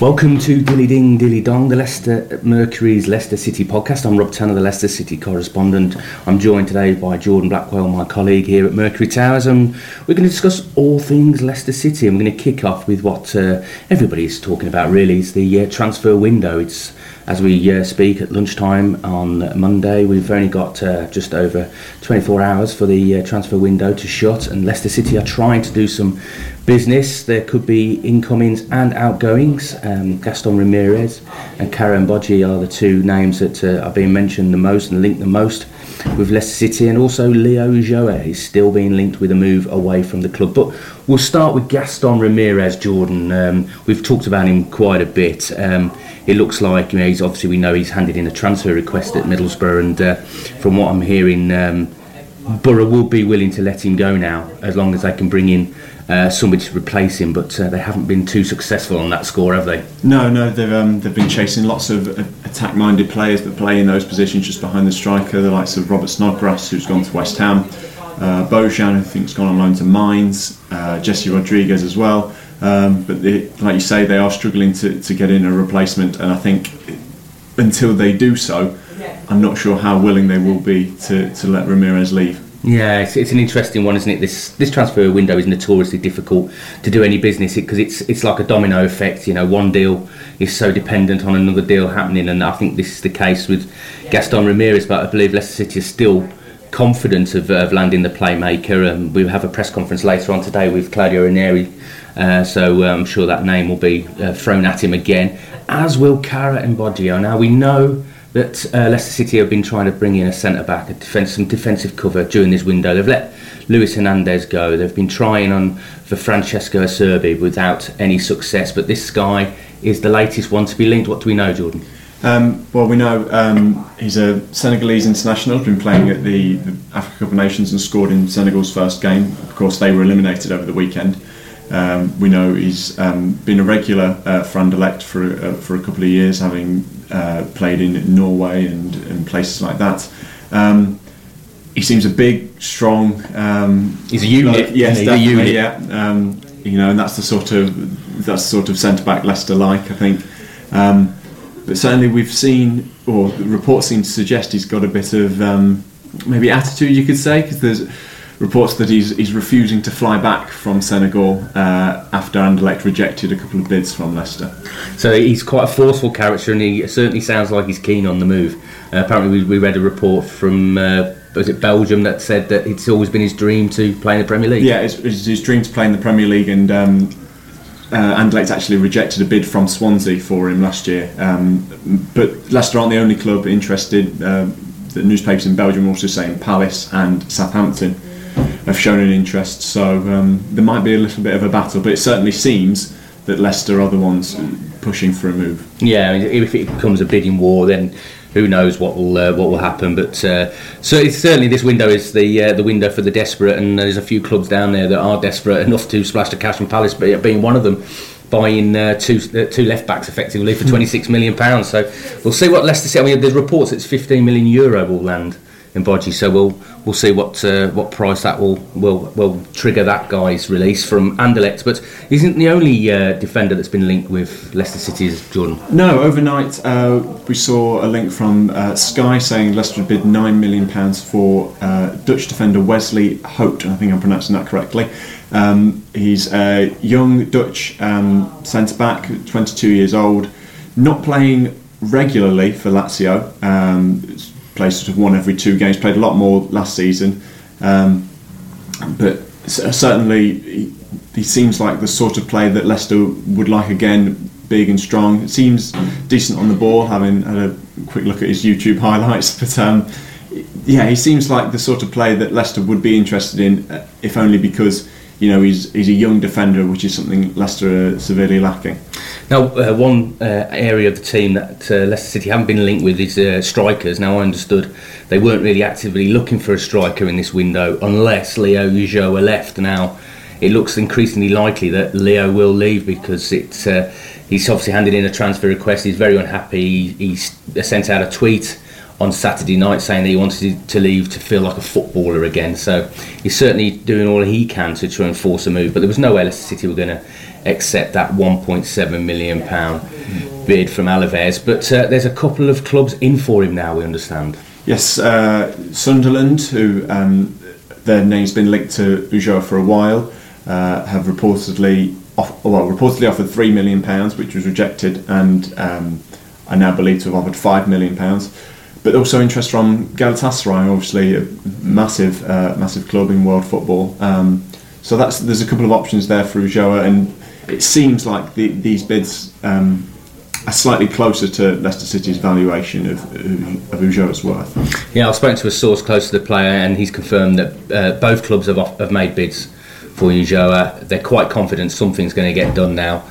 Welcome to Dilly Ding, Dilly Dong, the Leicester Mercury's Leicester City podcast. I'm Rob Tanner, the Leicester City correspondent. I'm joined today by Jordan Blackwell, my colleague here at Mercury Towers, and we're going to discuss all things Leicester City. I'm going to kick off with what everybody's talking about, really, is the transfer window. It's, as we speak at lunchtime on Monday, we've only got just over 24 hours for the transfer window to shut, and Leicester City are trying to do some business. There could be incomings and outgoings. Gaston Ramirez and Kara Mbodji are the two names that are being mentioned the most and linked the most with Leicester City, and also Leo Ulloa is still being linked with a move away from the club. But we'll start with Gaston Ramirez, Jordan. We've talked about him quite a bit. It looks like, you know, he's obviously, we know he's handed in a transfer request at Middlesbrough, and from what I'm hearing, Borough will be willing to let him go now as long as they can bring in somebody to replace him. But they haven't been too successful on that score, have they? No, they've been chasing lots of attack-minded players that play in those positions just behind the striker, the likes of Robert Snodgrass, who's gone to West Ham, Bojan, who I think's gone on loan to Mainz, Jesse Rodriguez as well. But like you say, they are struggling to get in a replacement, and I think until they do so, I'm not sure how willing they will be to let Ramirez leave. Yeah, it's an interesting one, isn't it? This transfer window is notoriously difficult to do any business because it's like a domino effect. You know, one deal is so dependent on another deal happening, and I think this is the case with Gaston Ramirez. But I believe Leicester City is still confident of landing the playmaker. We'll have a press conference later on today with Claudio Ranieri, so I'm sure that name will be thrown at him again, as will Kara Mbodji. Now, we know that Leicester City have been trying to bring in a centre-back, some defensive cover during this window. They've let Luis Hernandez go. They've been trying on for Francesco Acerbi without any success, but this guy is the latest one to be linked. What do we know, Jordan? Well, we know he's a Senegalese international, been playing at the Africa Cup of Nations and scored in Senegal's first game. Of course, they were eliminated over the weekend. We know he's been a regular for Anderlecht for a couple of years, having played in Norway and places like that. He seems a big, strong... he's a unit. Yes, he's a unit. Yeah. You know, and that's the sort of centre-back Leicester like, I think. But certainly we've seen, or the reports seem to suggest, he's got a bit of maybe attitude, you could say, because there's reports that he's refusing to fly back from Senegal after Anderlecht rejected a couple of bids from Leicester. So he's quite a forceful character, and he certainly sounds like he's keen on the move. Apparently we read a report from... was it Belgium that said that it's always been his dream to play in the Premier League? Yeah, it's his dream to play in the Premier League, and... Anderlecht actually rejected a bid from Swansea for him last year, but Leicester aren't the only club interested. The newspapers in Belgium also saying Palace and Southampton have shown an interest, so there might be a little bit of a battle, but it certainly seems that Leicester are the ones pushing for a move. Yeah, if it becomes a bidding war, then who knows what will happen? But so it's certainly, this window is the window for the desperate, and there's a few clubs down there that are desperate enough to splash the cash, and Palace being one of them, buying two left backs effectively for £26 million. So we'll see what Leicester City. I mean, there's reports it's €15 million will land in Mbodji. So we'll see what price that will trigger that guy's release from Anderlecht. But he isn't the only defender that's been linked with Leicester City's, Jordan. No, overnight we saw a link from Sky saying Leicester bid £9 million for Dutch defender Wesley Hoedt. I think I'm pronouncing that correctly. He's a young Dutch centre-back, 22 years old, not playing regularly for Lazio. Plays sort of one every two games, played a lot more last season, but certainly he seems like the sort of player that Leicester would like again, big and strong. It seems decent on the ball, having had a quick look at his YouTube highlights, but yeah, he seems like the sort of player that Leicester would be interested in, if only because, you know, he's a young defender, which is something Leicester are severely lacking. Now, one area of the team that Leicester City haven't been linked with is strikers. Now, I understood they weren't really actively looking for a striker in this window unless Leo Ulloa left. Now, it looks increasingly likely that Leo will leave because he's obviously handed in a transfer request. He's very unhappy. He sent out a tweet on Saturday night saying that he wanted to leave to feel like a footballer again. So he's certainly doing all he can to try and force a move. But there was no way Leicester City were going to accept that £1.7 million bid from Alaves. But there's a couple of clubs in for him now, we understand. Yes, Sunderland, who their name's been linked to Ulloa for a while, have reportedly offered £3 million, which was rejected, and are now believed to have offered £5 million. But also interest from Galatasaray, obviously a massive club in world football. So there's a couple of options there for Ulloa, and it seems like these bids are slightly closer to Leicester City's valuation of Ulloa's worth. Yeah, I've spoken to a source close to the player, and he's confirmed that both clubs have made bids for Ulloa. They're quite confident something's going to get done now.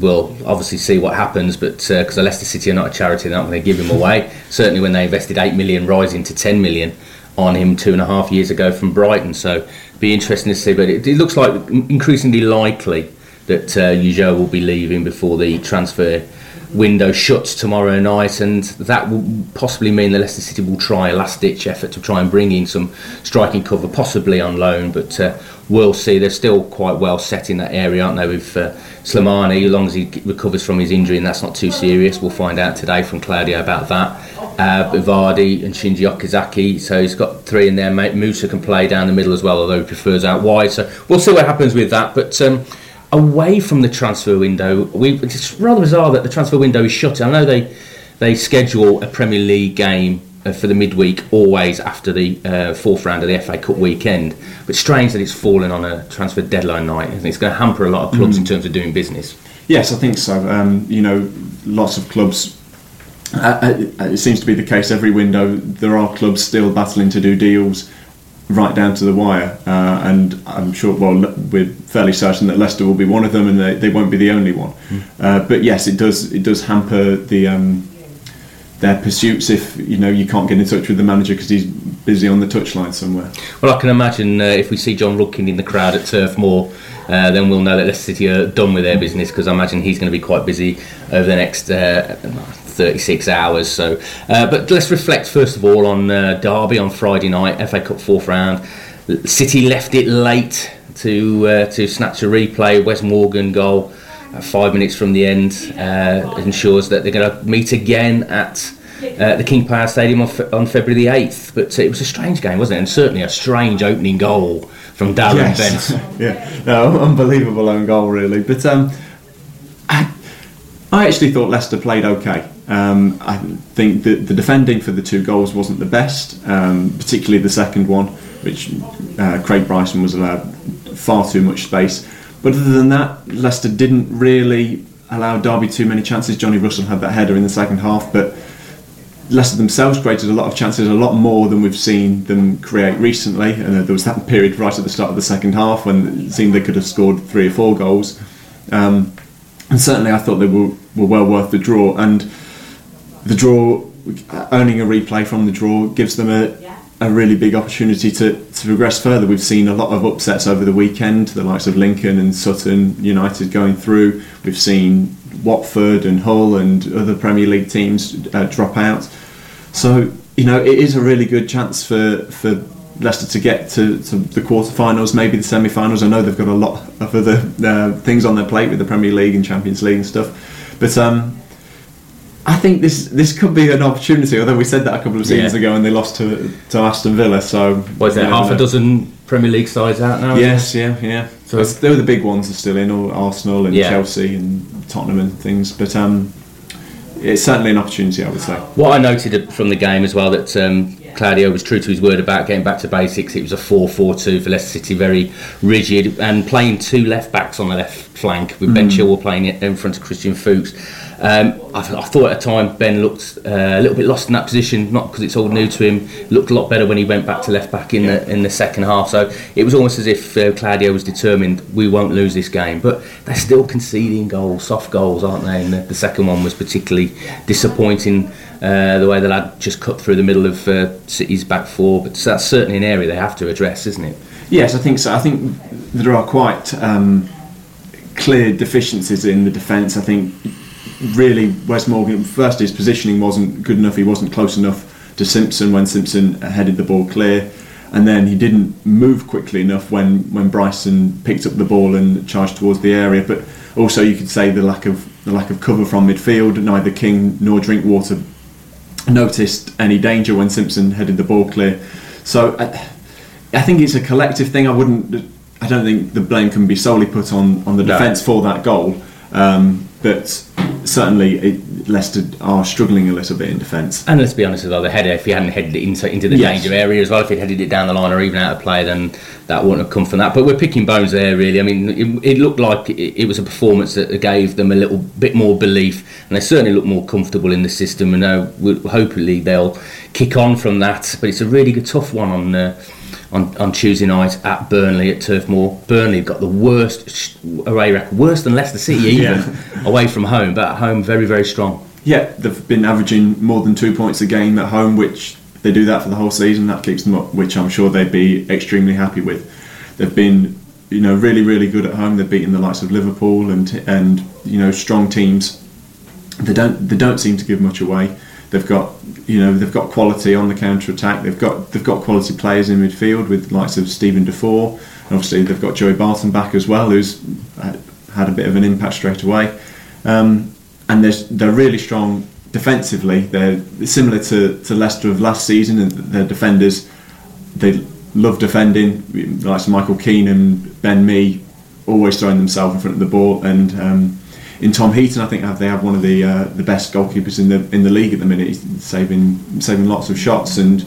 We'll obviously see what happens, but because Leicester City are not a charity, they're not going to give him away. Certainly when they invested £8 million, rising to £10 million on him 2.5 years ago from Brighton, so be interesting to see. But it looks like increasingly likely that Ulloa will be leaving before the transfer window shuts tomorrow night, and that will possibly mean that Leicester City will try a last-ditch effort to try and bring in some striking cover, possibly on loan, but we'll see. They're still quite well set in that area, aren't they, with Slimani, as long as he recovers from his injury, and that's not too serious. We'll find out today from Claudio about that. Ivardi and Shinji Okazaki, so he's got three in there. Musa can play down the middle as well, although he prefers out wide, so we'll see what happens with that. But away from the transfer window, it's rather bizarre that the transfer window is shut. I know they schedule a Premier League game for the midweek always after the fourth round of the FA Cup weekend, but strange that it's fallen on a transfer deadline night, and it's going to hamper a lot of clubs in terms of doing business. Yes, I think so. Lots of clubs. It seems to be the case every window. There are clubs still battling to do deals right down to the wire, and I'm sure, we're fairly certain that Leicester will be one of them, and they won't be the only one. But yes, it does hamper the their pursuits if you can't get in touch with the manager because he's busy on the touchline somewhere. Well, I can imagine if we see John Rudkin in the crowd at Turf Moor, then we'll know that Leicester City are done with their business, because I imagine he's going to be quite busy over the next 36 hours. So, but let's reflect first of all on Derby on Friday night, FA Cup fourth round. City left it late to snatch a replay. Wes Morgan goal 5 minutes from the end ensures that they're going to meet again at the King Power Stadium on February the 8th. But it was a strange game, wasn't it? And certainly a strange opening goal from Darren Bent. Unbelievable own goal, really. But I actually thought Leicester played okay. I think that the defending for the two goals wasn't the best, particularly the second one, which Craig Bryson was allowed far too much space. But other than that, Leicester didn't really allow Derby too many chances. Johnny Russell had that header in the second half, but Leicester themselves created a lot of chances, a lot more than we've seen them create recently. And there was that period right at the start of the second half when it seemed they could have scored 3 or 4 goals. And certainly I thought they were well worth the draw, and the draw, owning a replay from the draw, gives them a really big opportunity to progress further. We've seen a lot of upsets over the weekend, the likes of Lincoln and Sutton United going through. We've seen Watford and Hull and other Premier League teams drop out. So, it is a really good chance for Leicester to get to the quarterfinals, maybe the semi-finals. I know they've got a lot of other things on their plate with the Premier League and Champions League and stuff, but I think this could be an opportunity. Although we said that a couple of seasons ago, and they lost to Aston Villa. So is there half a dozen Premier League sides out now? Yes, yeah. So they were the big ones are still in, all Arsenal and Chelsea and Tottenham and things, but. It's certainly an opportunity, I would say. What I noted from the game as well, that Claudio was true to his word about getting back to basics. It was a 4-4-2 for Leicester City, very rigid, and playing two left backs on the left flank with Ben Chilwell playing in front of Christian Fuchs. I thought at the time Ben looked a little bit lost in that position, not because it's all new to him. Looked a lot better when he went back to left back in the second half. So it was almost as if Claudio was determined, we won't lose this game. But they're still conceding goals, soft goals, aren't they? And the second one was particularly disappointing. The way the lad just cut through the middle of City's back four, but that's certainly an area they have to address, isn't it? Yes, I think so. I think there are quite clear deficiencies in the defence. I think really Wes Morgan, first his positioning wasn't good enough, he wasn't close enough to Simpson when Simpson headed the ball clear, and then he didn't move quickly enough when Bryson picked up the ball and charged towards the area. But also you could say the lack of cover from midfield. Neither King nor Drinkwater noticed any danger when Simpson headed the ball clear. So I think it's a collective thing. I don't think the blame can be solely put on the defence for that goal, but certainly Leicester are struggling a little bit in defence. And let's be honest as well, the header, if he hadn't headed it into the danger area as well, if he'd headed it down the line or even out of play, then that wouldn't have come from that. But we're picking bones there, really. I mean, it looked like it was a performance that gave them a little bit more belief, and they certainly look more comfortable in the system, and hopefully they'll kick on from that. But it's a really good, tough one on Tuesday night at Burnley at Turf Moor. Burnley got the worst away record, worse than Leicester City even, away from home, but at home very, very strong. Yeah, they've been averaging more than 2 points a game at home, which they do that for the whole season. That keeps them up, which I'm sure they'd be extremely happy with. They've been, really, really good at home. They've beaten the likes of Liverpool and strong teams. They don't seem to give much away. They've got quality on the counter attack. They've got quality players in midfield with the likes of Stephen Defour. And obviously, they've got Joey Barton back as well, who's had a bit of an impact straight away. And they're really strong defensively. They're similar to Leicester of last season, and their defenders, they love defending. The likes of Michael Keane and Ben Mee, always throwing themselves in front of the ball, and in Tom Heaton, I think they have one of the best goalkeepers in the league at the minute. He's saving lots of shots and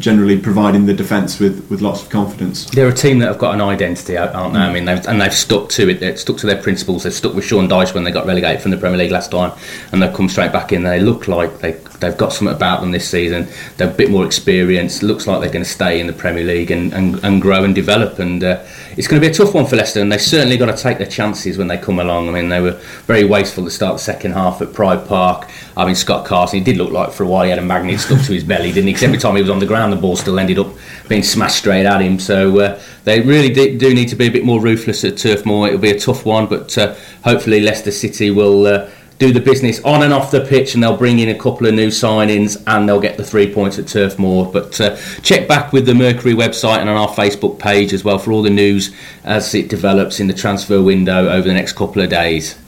generally providing the defence with lots of confidence. They're a team that have got an identity, aren't they? I mean, they've stuck to it. They've stuck to their principles. They've stuck with Sean Dyche when they got relegated from the Premier League last time, and they've come straight back in. They look like they've got something about them this season. They're a bit more experienced. Looks like they're going to stay in the Premier League and grow and develop. And it's going to be a tough one for Leicester, and they've certainly got to take their chances when they come along. I mean, they were very wasteful to start the second half at Pride Park. I mean, Scott Carson, he did look like for a while he had a magnet stuck to his belly, didn't he? Because every time he was on the ground, the ball still ended up being smashed straight at him. So they really do need to be a bit more ruthless at Turf Moor. It'll be a tough one, but hopefully Leicester City will... do the business on and off the pitch, and they'll bring in a couple of new signings and they'll get the 3 points at Turf Moor. But check back with the Mercury website and on our Facebook page as well for all the news as it develops in the transfer window over the next couple of days.